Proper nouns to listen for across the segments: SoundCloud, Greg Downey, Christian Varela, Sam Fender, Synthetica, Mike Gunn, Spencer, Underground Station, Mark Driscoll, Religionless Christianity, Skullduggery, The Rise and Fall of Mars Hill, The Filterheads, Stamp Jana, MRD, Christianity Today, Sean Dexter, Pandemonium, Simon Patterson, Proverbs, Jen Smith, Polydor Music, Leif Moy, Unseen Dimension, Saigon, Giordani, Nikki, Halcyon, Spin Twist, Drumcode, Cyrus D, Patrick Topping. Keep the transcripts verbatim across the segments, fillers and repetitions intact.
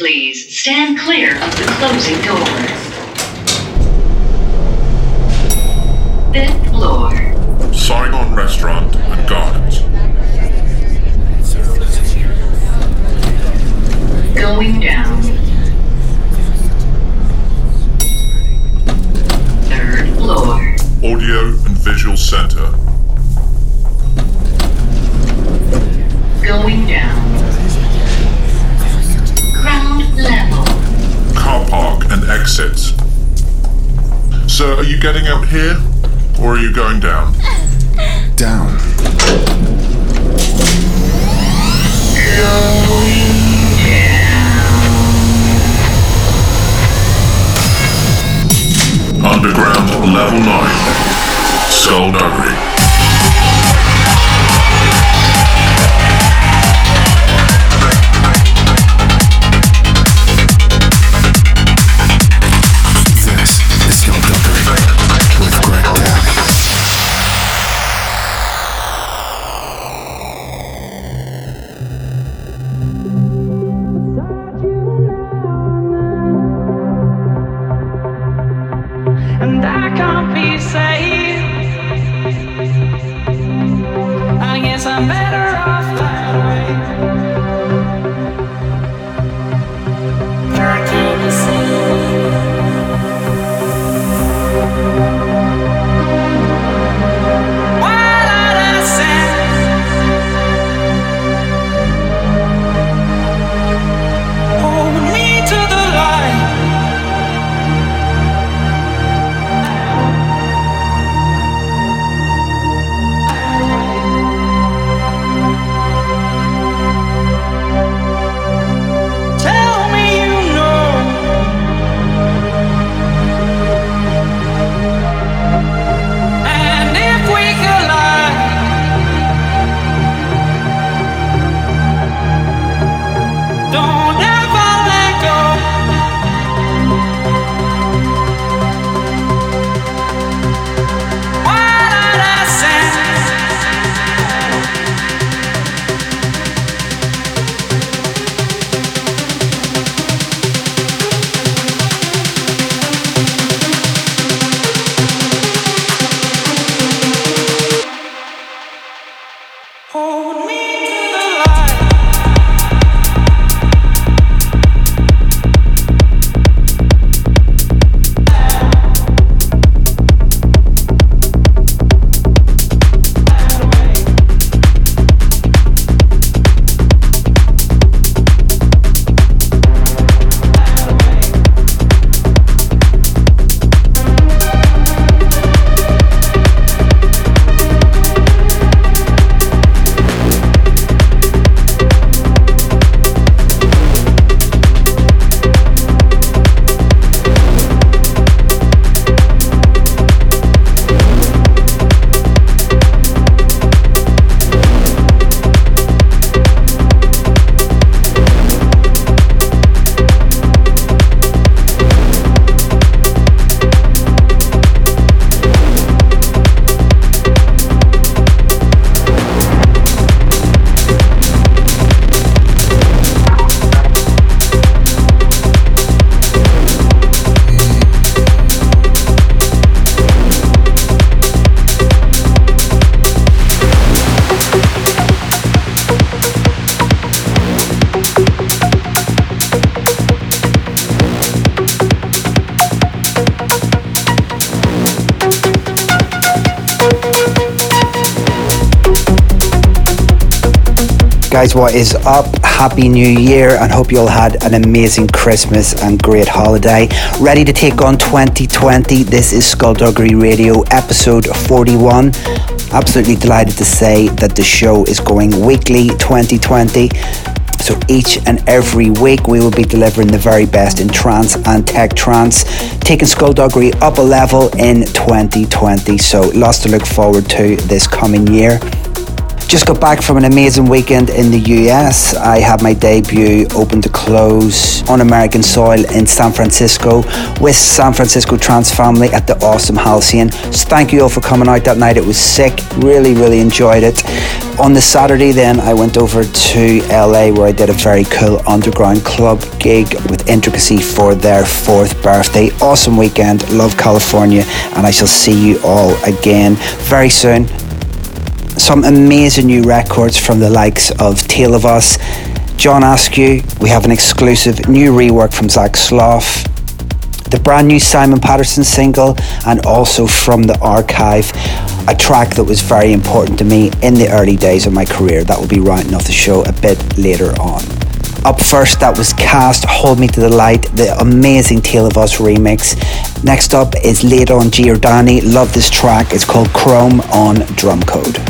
Please stand clear of the closing door. Fifth floor. Saigon Restaurant and Gardens. Going down. Third floor. Audio and Visual Center. Going down. Ground level. Car park and exits. Sir, are you getting out here? Or are you going down? Down. Going down. Underground level nine. Skullduggery. Guys, what is up? Happy New Year, and hope you all had an amazing Christmas and great holiday. Ready to take on twenty twenty. This is Skullduggery Radio, episode forty-one. Absolutely delighted to say that the show is going weekly twenty twenty. So each and every week we will be delivering the very best in trance and tech trance, taking Skullduggery up a level in twenty twenty. So lots to look forward to this coming year. Just got back from an amazing weekend in the U S. I had my debut Open to Close on American soil in San Francisco with San Francisco Trance Family at the awesome Halcyon. So thank you all for coming out that night. It was sick. Really, really enjoyed it. On the Saturday then, I went over to L A where I did a very cool underground club gig with Intricacy for their fourth birthday. Awesome weekend. Love California, and I shall see you all again very soon. Some amazing new records from the likes of Tale of Us, John Askew. We have an exclusive new rework from Zach Slough, the brand new Simon Patterson single, and also from the archive, a track that was very important to me in the early days of my career. That will be rounding off the show a bit later on. Up first, that was Cast, Hold Me to the Light, the amazing Tale of Us remix. Next up is Late on Giordani. Love this track. It's called Chrome on Drumcode.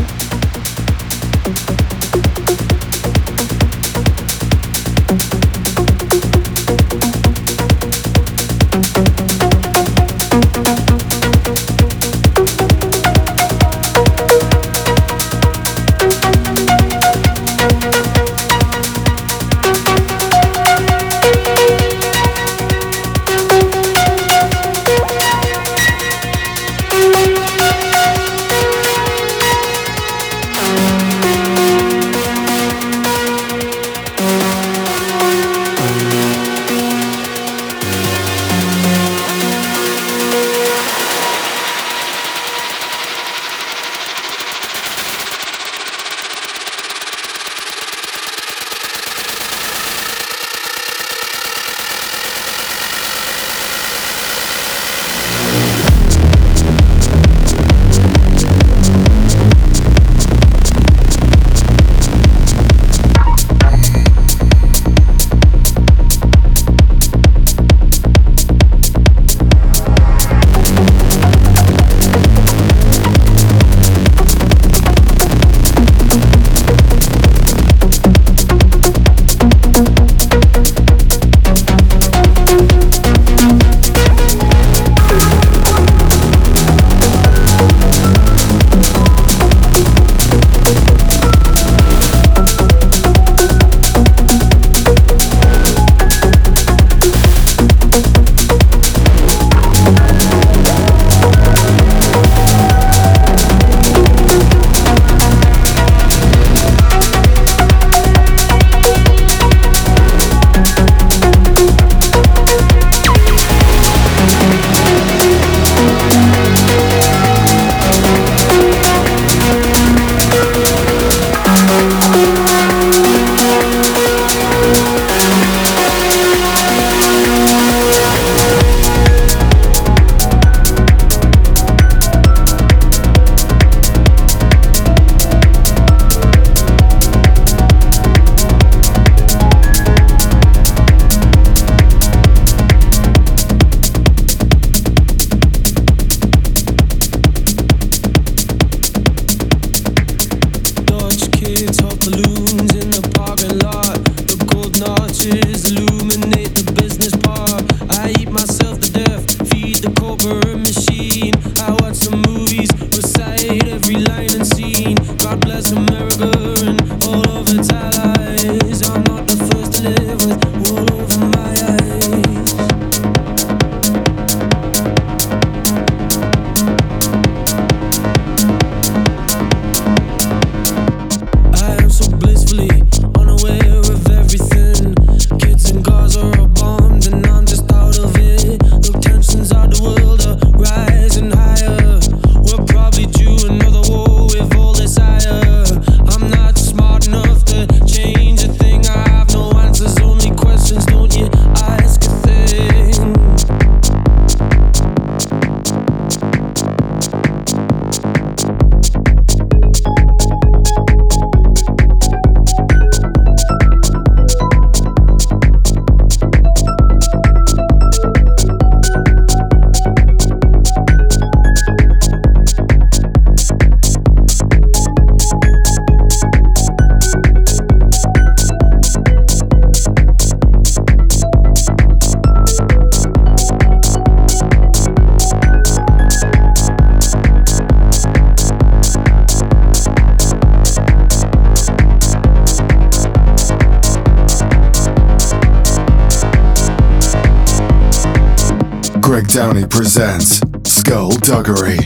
Greg Downey presents Skullduggery.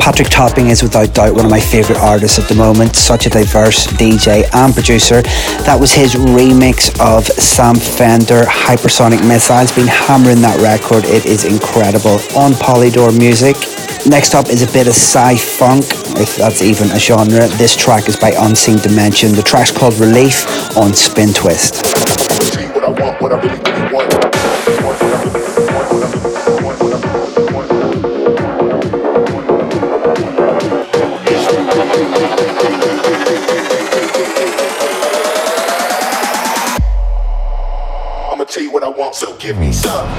Patrick Topping is without doubt one of my favourite artists at the moment, such a diverse D J and producer. That was his remix of Sam Fender, Hypersonic Missiles, been hammering that record, it is incredible, on Polydor Music. Next up is a bit of sci-funk, if that's even a genre. This track is by Unseen Dimension, the track's called Relief on Spin Twist. So give me some.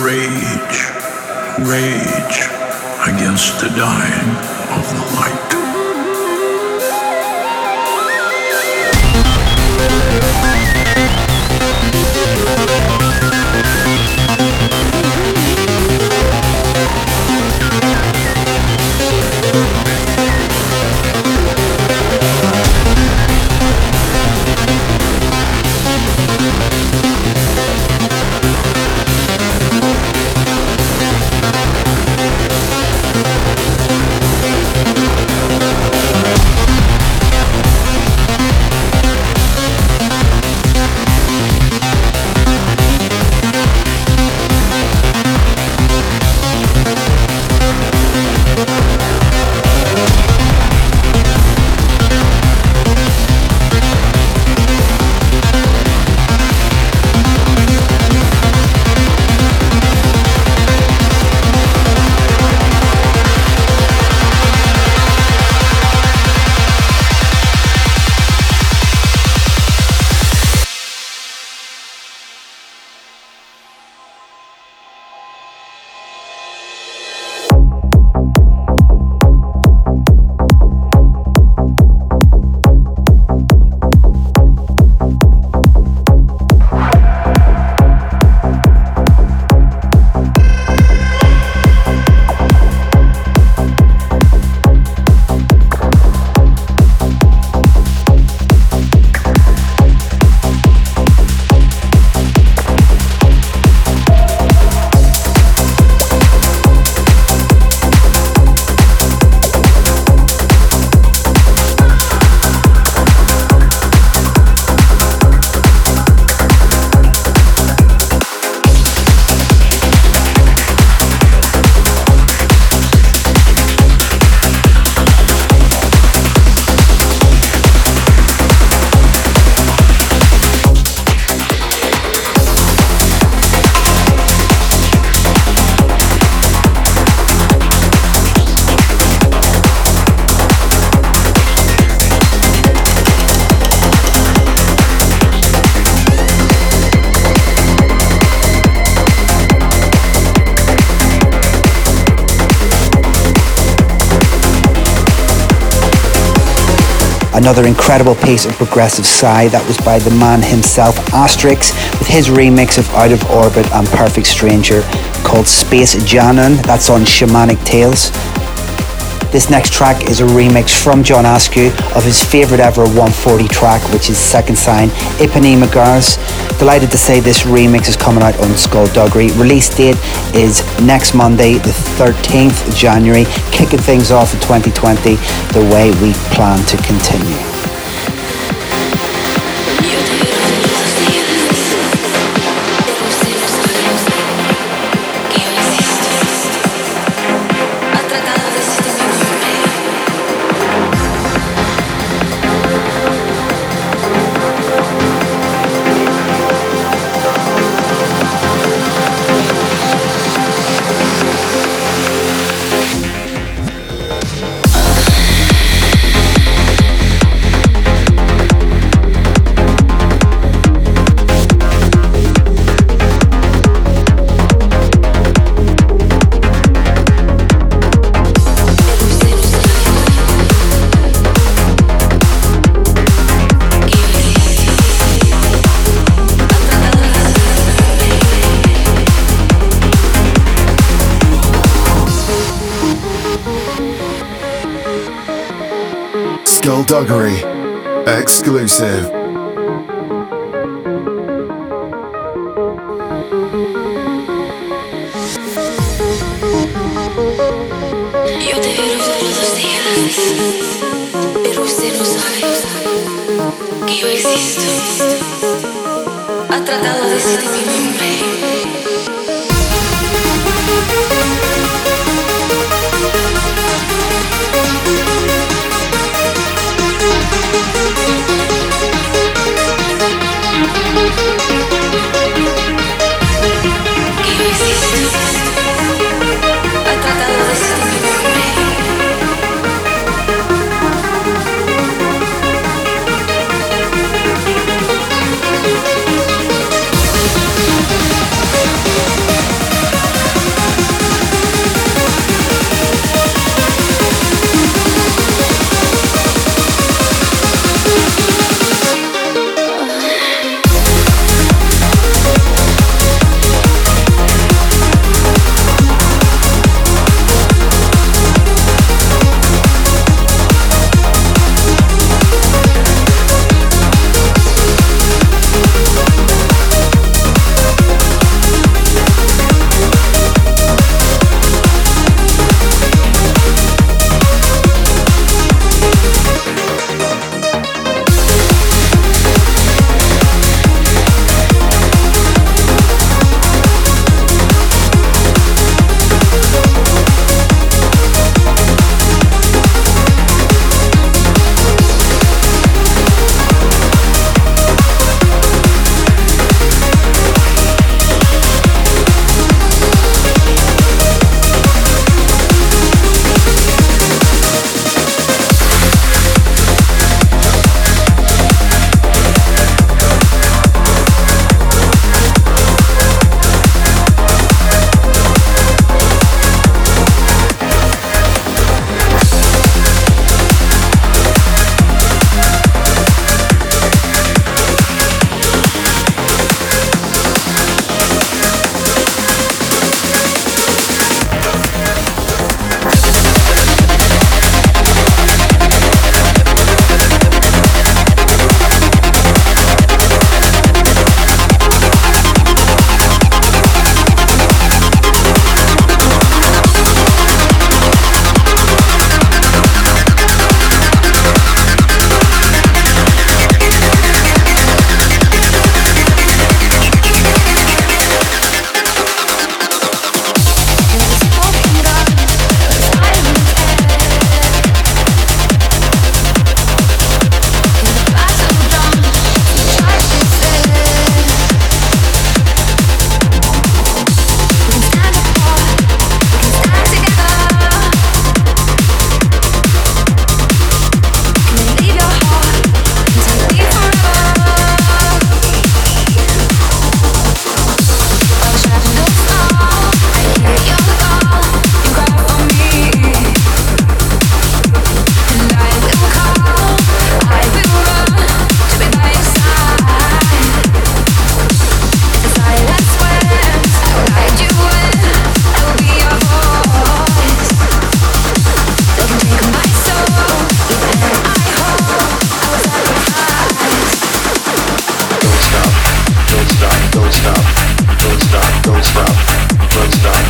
Rage, rage against the dying of the light. Another incredible piece of progressive psy that was by the man himself, Astrix, with his remix of Out of Orbit and Perfect Stranger called Space Jana. That's on Shamanic Tales. This next track is a remix from John Askew of his favourite ever one forty track, which is Second Sign, Ipanema Girls. Delighted to say this remix is coming out on Skullduggery. Release date is next Monday, the thirteenth of January, kicking things off in twenty twenty the way we plan to continue. Skullduggery exclusive.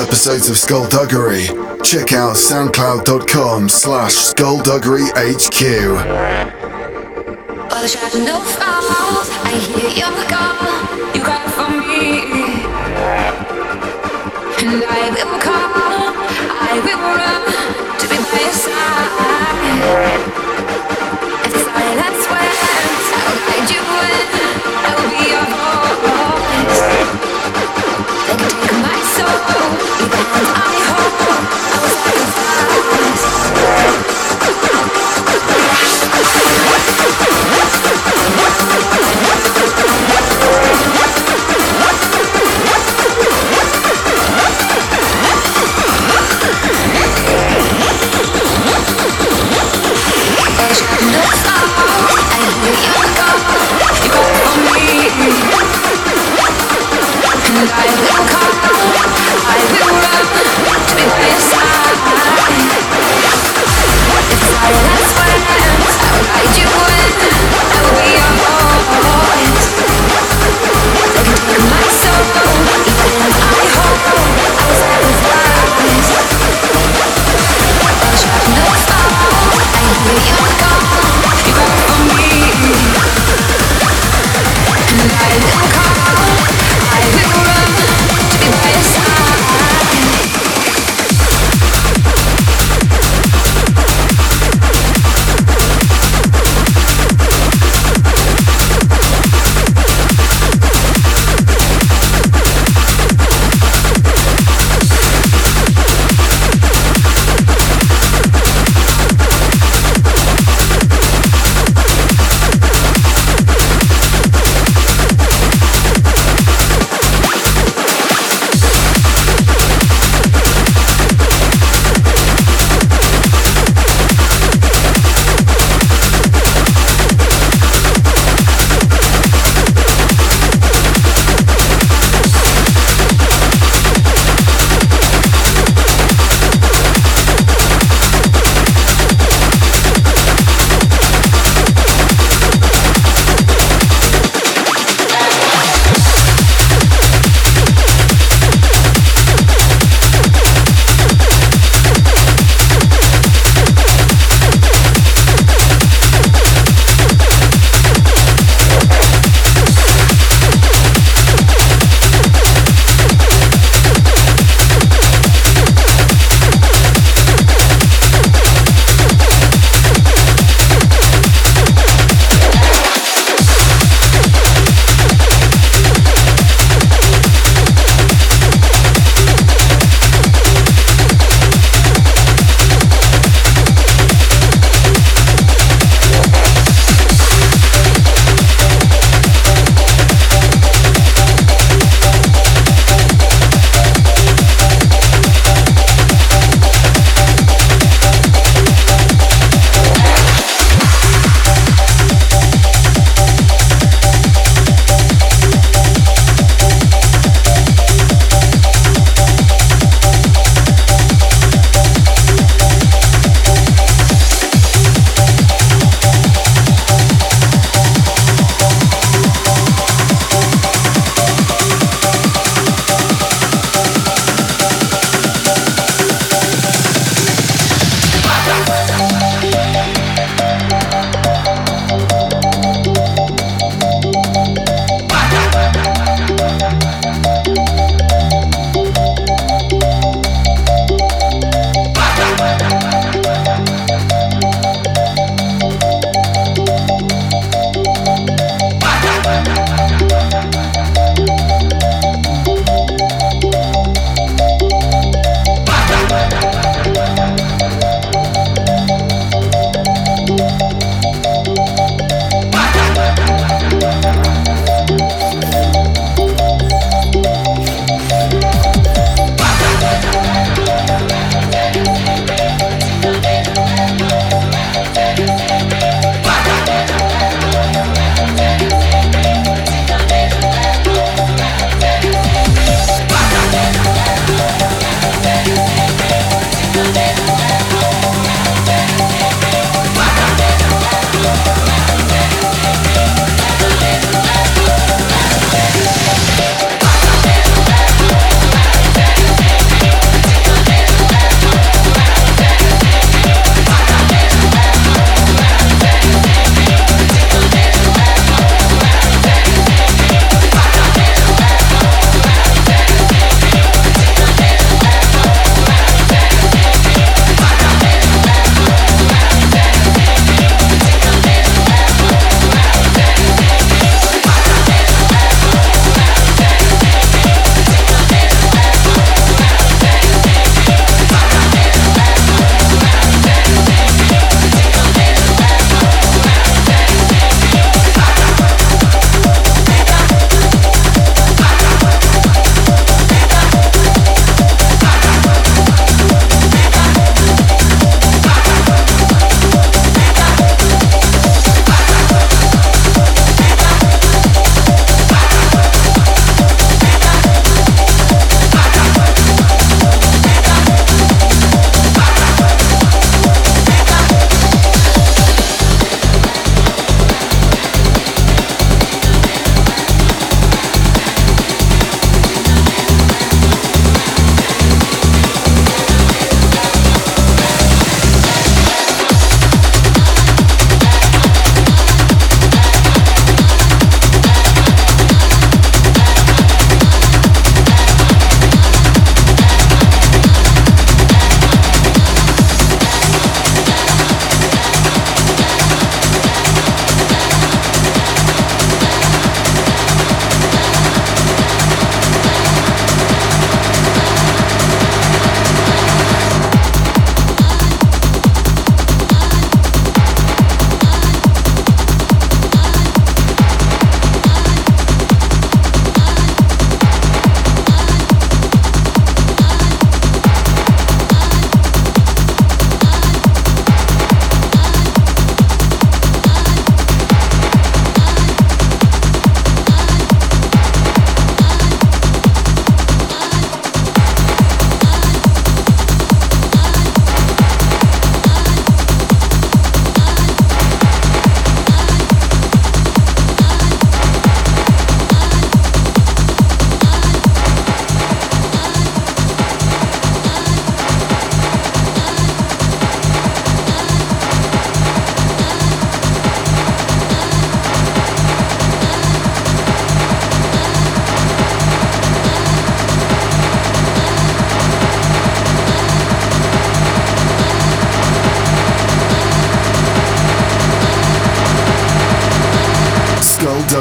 Episodes of Skullduggery, check out soundcloud.com slash skullduggeryhq. All the traps and no fouls, I hear your call, you call for me. And I will call, I will run to be by your side. If the silence wins, I'll guide you in, I will be your voice. They can take my soul. We'll be right back.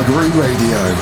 Skullduggery Radio.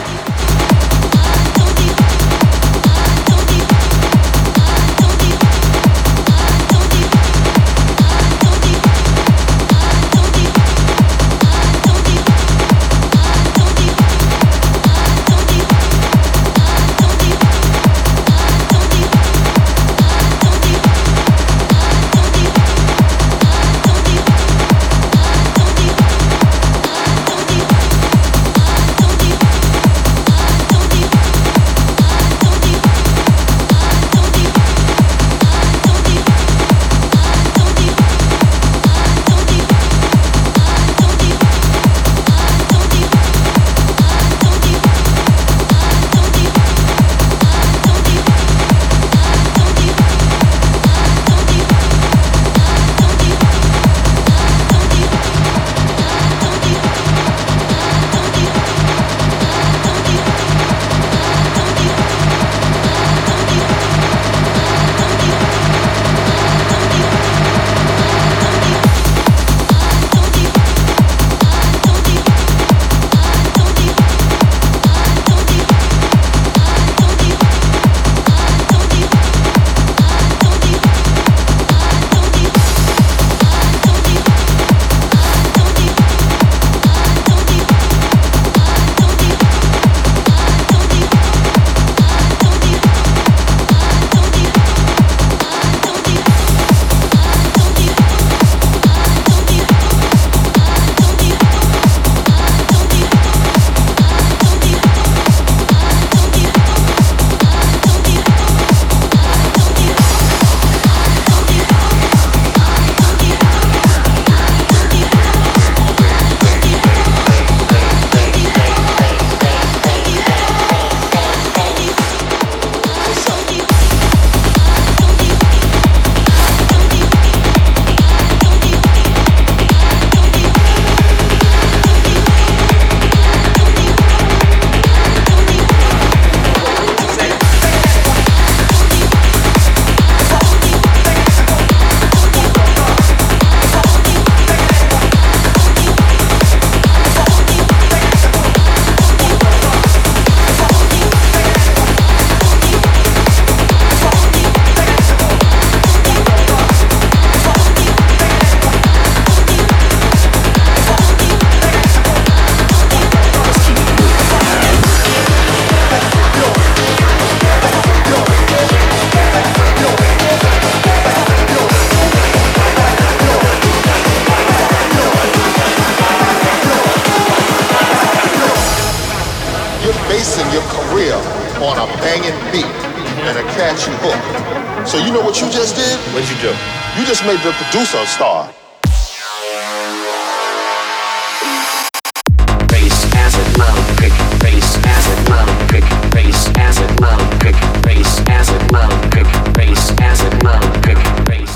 Made the producer a star.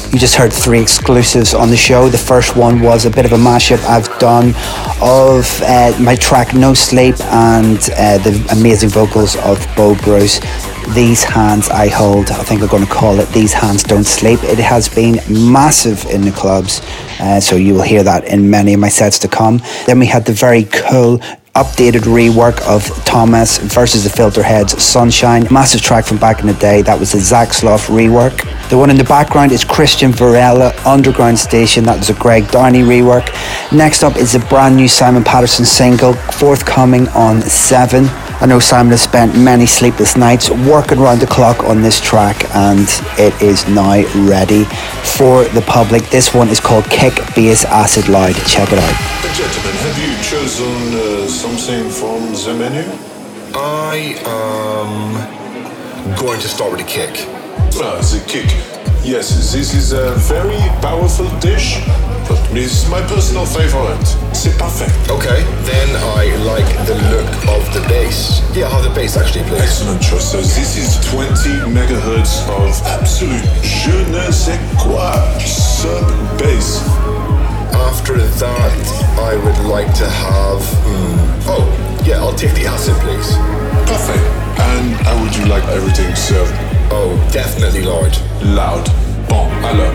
You just heard three exclusives on the show. The first one was a bit of a mashup I've done of uh, my track No Sleep and uh, the amazing vocals of Bo Bruce. These Hands I Hold, I think we're going to call it These Hands Don't Sleep. It has been massive in the clubs, uh, so you will hear that in many of my sets to come. Then we had the very cool updated rework of Thomas versus the Filterheads, Sunshine. Massive track from back in the day. That was the Zach Slough rework. The one in the background is Christian Varela, Underground Station. That was a Greg Downey rework. Next up is the brand new Simon Patterson single, forthcoming on Seven. I know Simon has spent many sleepless nights working round the clock on this track, and it is now ready for the public. This one is called Kick Bass Acid Loud. Check it out. Gentlemen, have you chosen uh, something from the menu? I am going to start with a kick. Ah, the kick. Yes, this is a very powerful dish, but this is my personal favorite. C'est parfait. Okay, then I like the look of the bass. Yeah, how the bass actually plays. Excellent choice. So this is twenty megahertz of absolute je ne sais quoi sub bass. After that, I would like to have. Mm, oh, yeah, I'll take the acid, please. Perfect. And how would you like everything served? Oh, definitely loud. Loud. Bon, alors.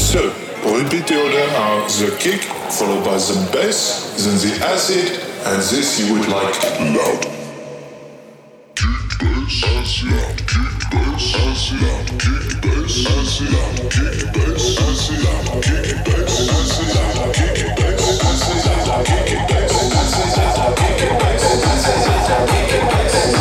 So, repeat the order are the kick, followed by the bass, then the acid, And this you would like loud. Kick bass as loud. Kick bass as loud. Kick bass as loud. Kick bass as loud. Kick bass as loud. Kick bass as loud. Kick bass as loud. Kick bass as loud. Kick bass as loud. Kick bass as loud. Kick bass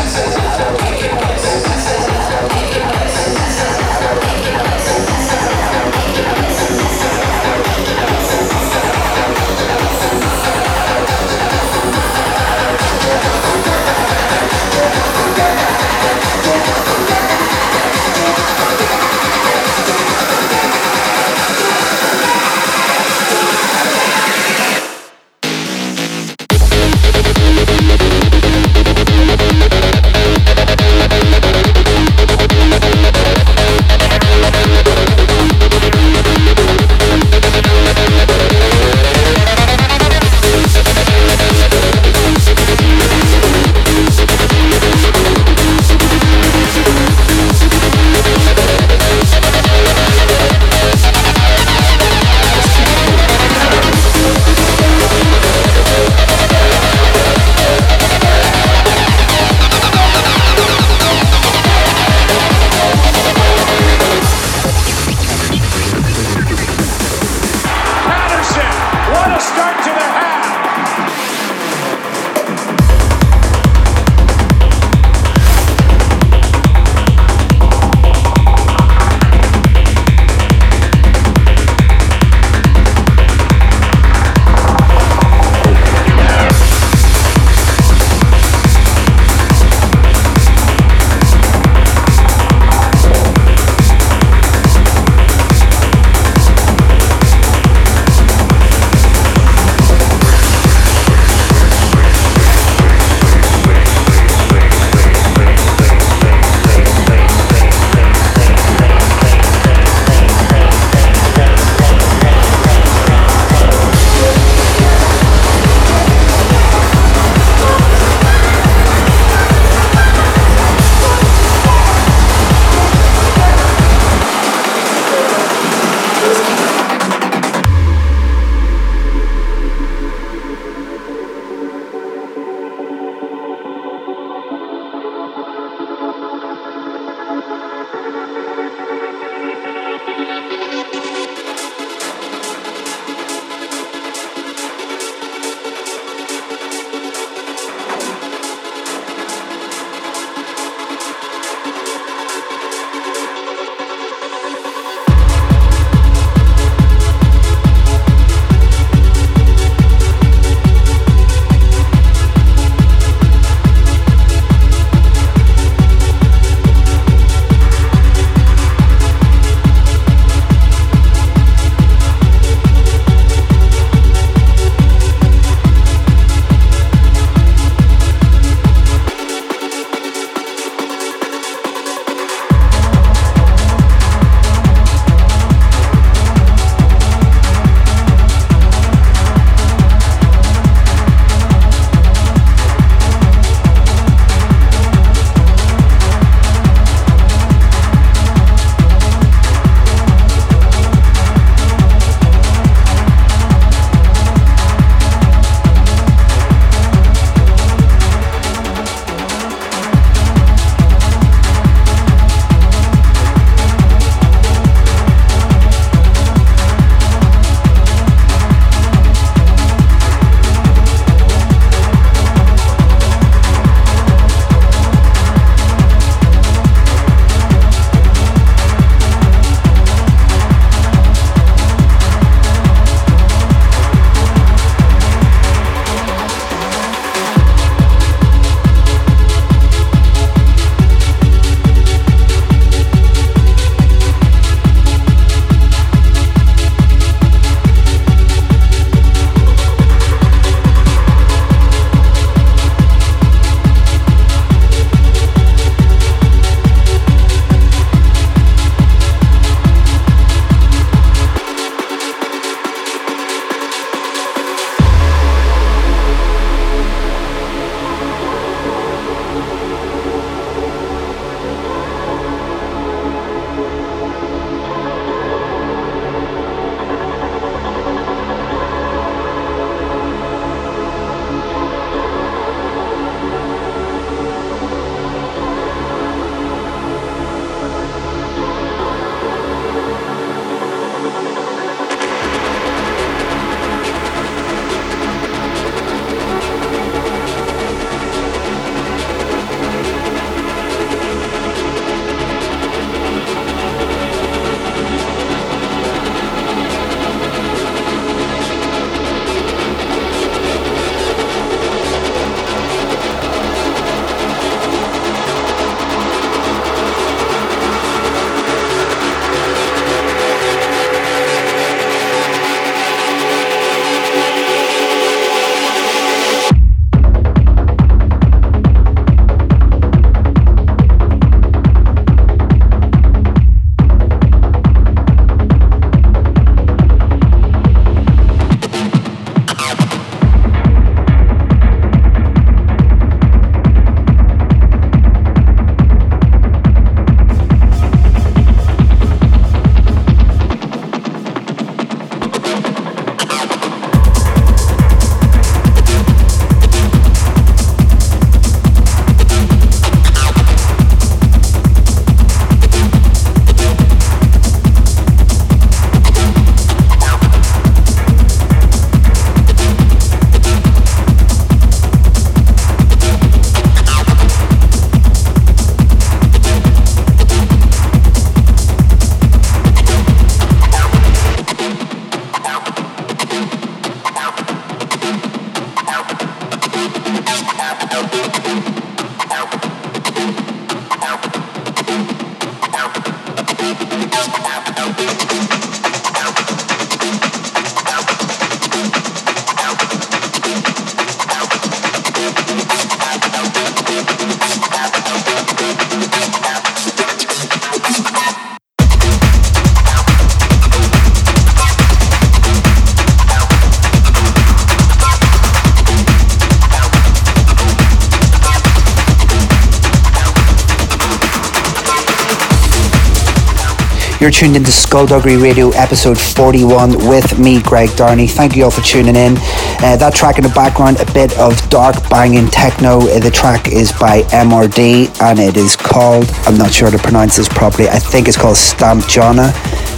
You're tuned into Skullduggery Radio episode forty-one with me, Greg Downey. Thank you all for tuning in. Uh, that track in the background, a bit of dark banging techno. The track is by M R D and it is called, I'm not sure to pronounce this properly, I think it's called Stamp Jana.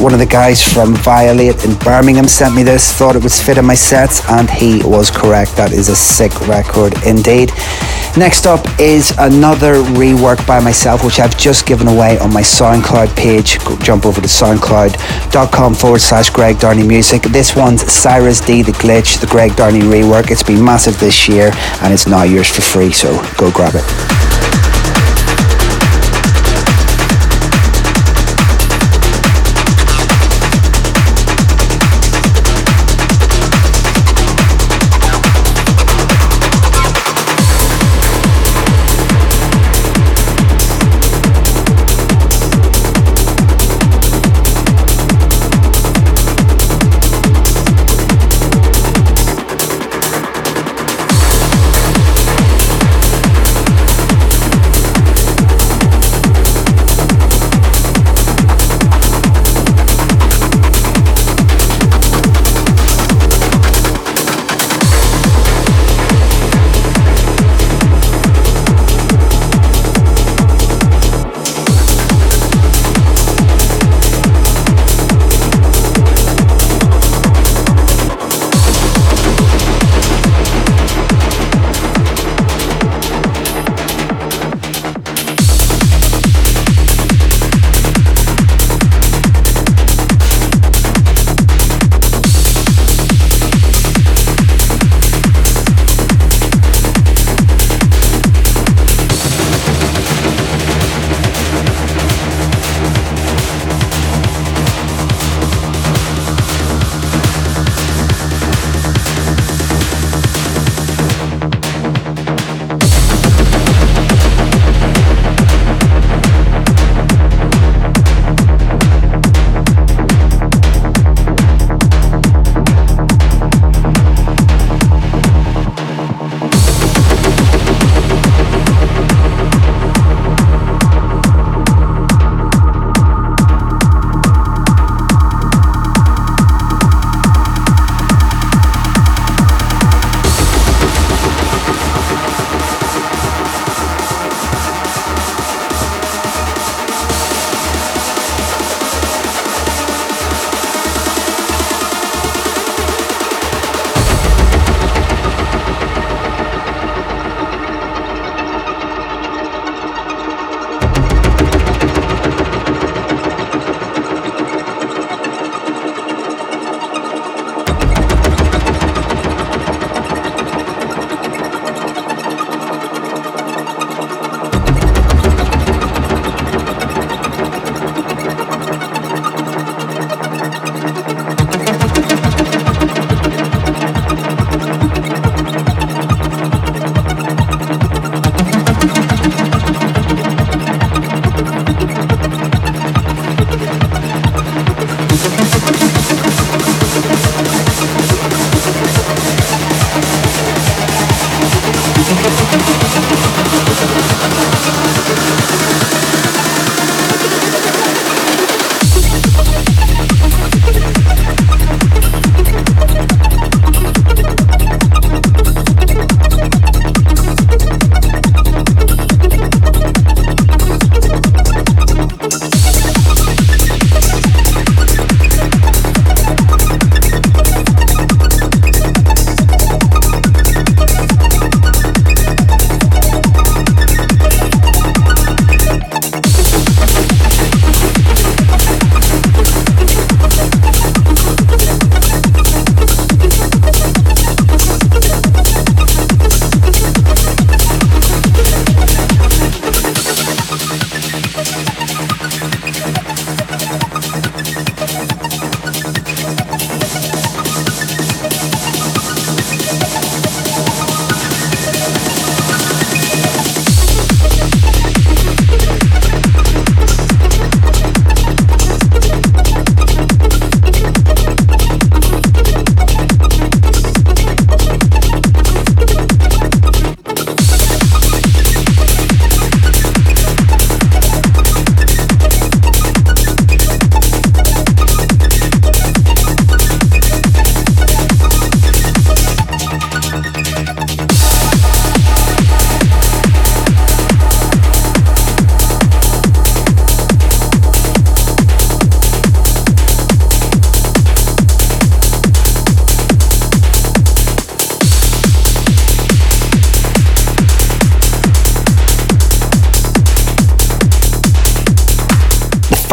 One of the guys from Violet in Birmingham sent me this, thought it was fit in my sets, and he was correct. That is a sick record indeed. Next up is another rework by myself, which I've just given away on my SoundCloud page. Go, jump over to soundcloud.com forward slash Greg Downey Music. This one's Cyrus D, The Glitch, the Greg Downey rework. It's been massive this year, and it's now yours for free, so go grab it.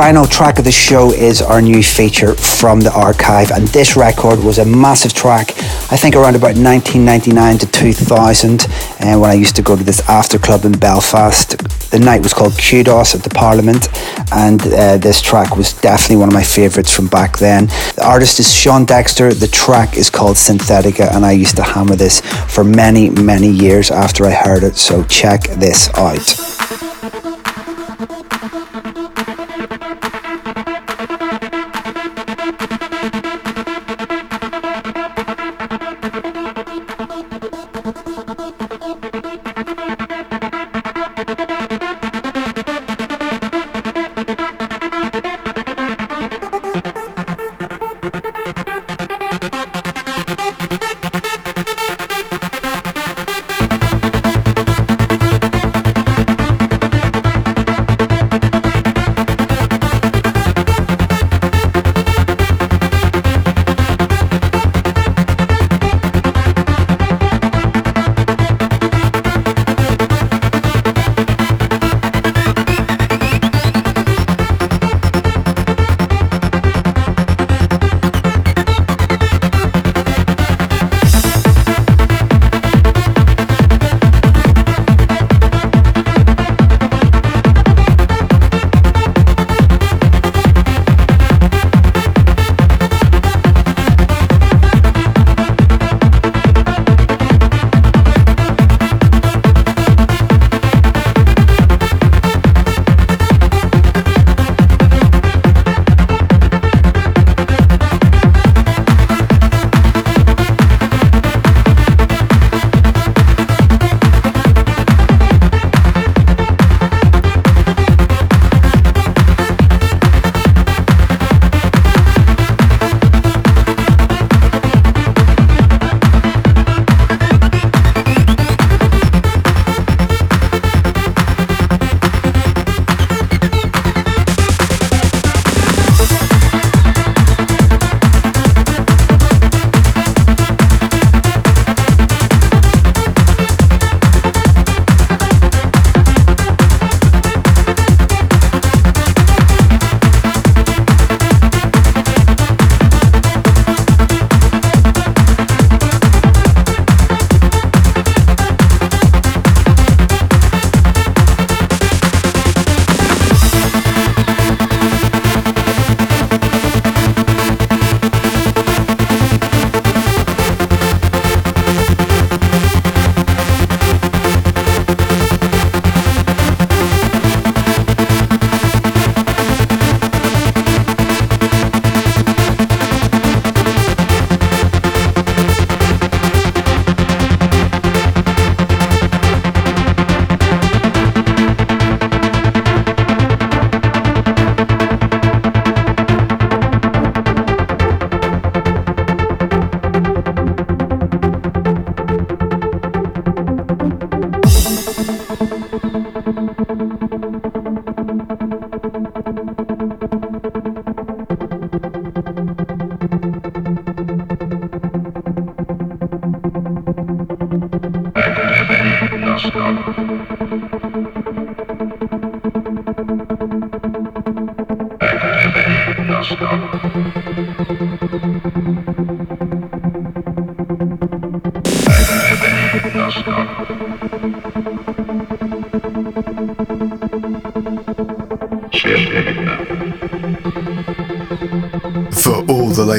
final track of the show is our new feature from the archive, and this record was a massive track, I think around about nineteen ninety-nine to two thousand, and when I used to go to this after club in Belfast. The night was called Kudos at the Parliament, and uh, this track was definitely one of my favourites from back then. The artist is Sean Dexter, the track is called Synthetica, and I used to hammer this for many, many years after I heard it, so check this out.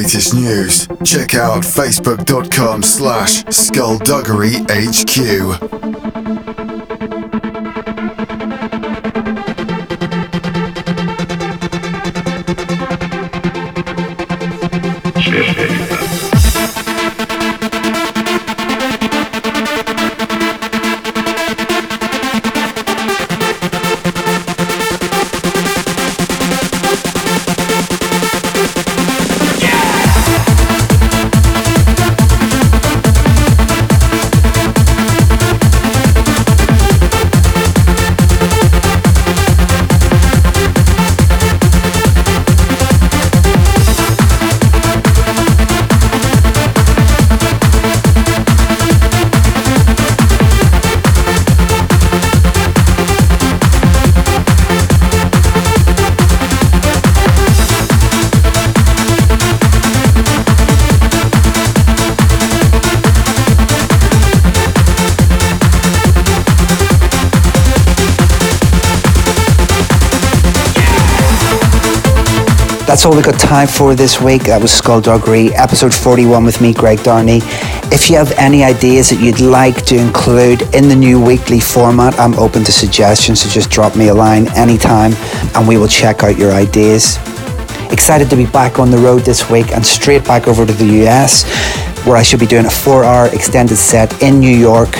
Latest news, check out facebook.com slash Skullduggery HQ. That's all we got time for this week. That was Skullduggery, episode forty-one with me, Greg Downey. If you have any ideas that you'd like to include in the new weekly format, I'm open to suggestions, so just drop me a line anytime and we will check out your ideas. Excited to be back on the road this week and straight back over to the U S, where I should be doing a four-hour extended set in New York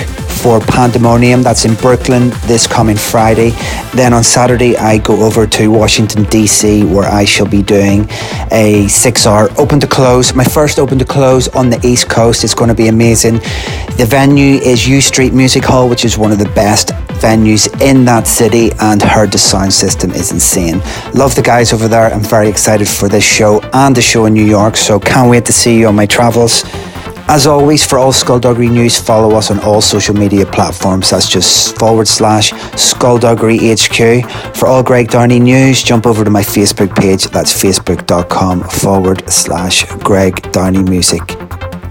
for Pandemonium. That's in Brooklyn this coming Friday. Then on Saturday, I go over to Washington, D C, where I shall be doing a six-hour open to close. My first open to close on the East Coast. It's going to be amazing. The venue is U Street Music Hall, which is one of the best venues in that city, and heard the sound system is insane. Love the guys over there. I'm very excited for this show and the show in New York, so can't wait to see you on my travels. As always, for all Skullduggery news, follow us on all social media platforms. That's just forward slash Skullduggery H Q. For all Greg Downey news, jump over to my Facebook page. That's facebook.com forward slash Greg Downey Music.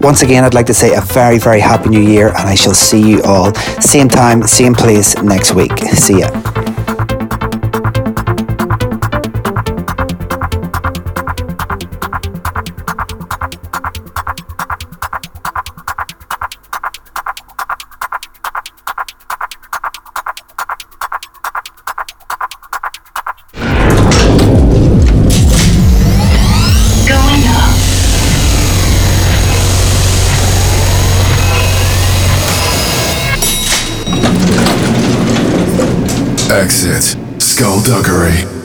Once again, I'd like to say a very, very happy new year, and I shall see you all same time, same place next week. See ya. Exit Skullduggery.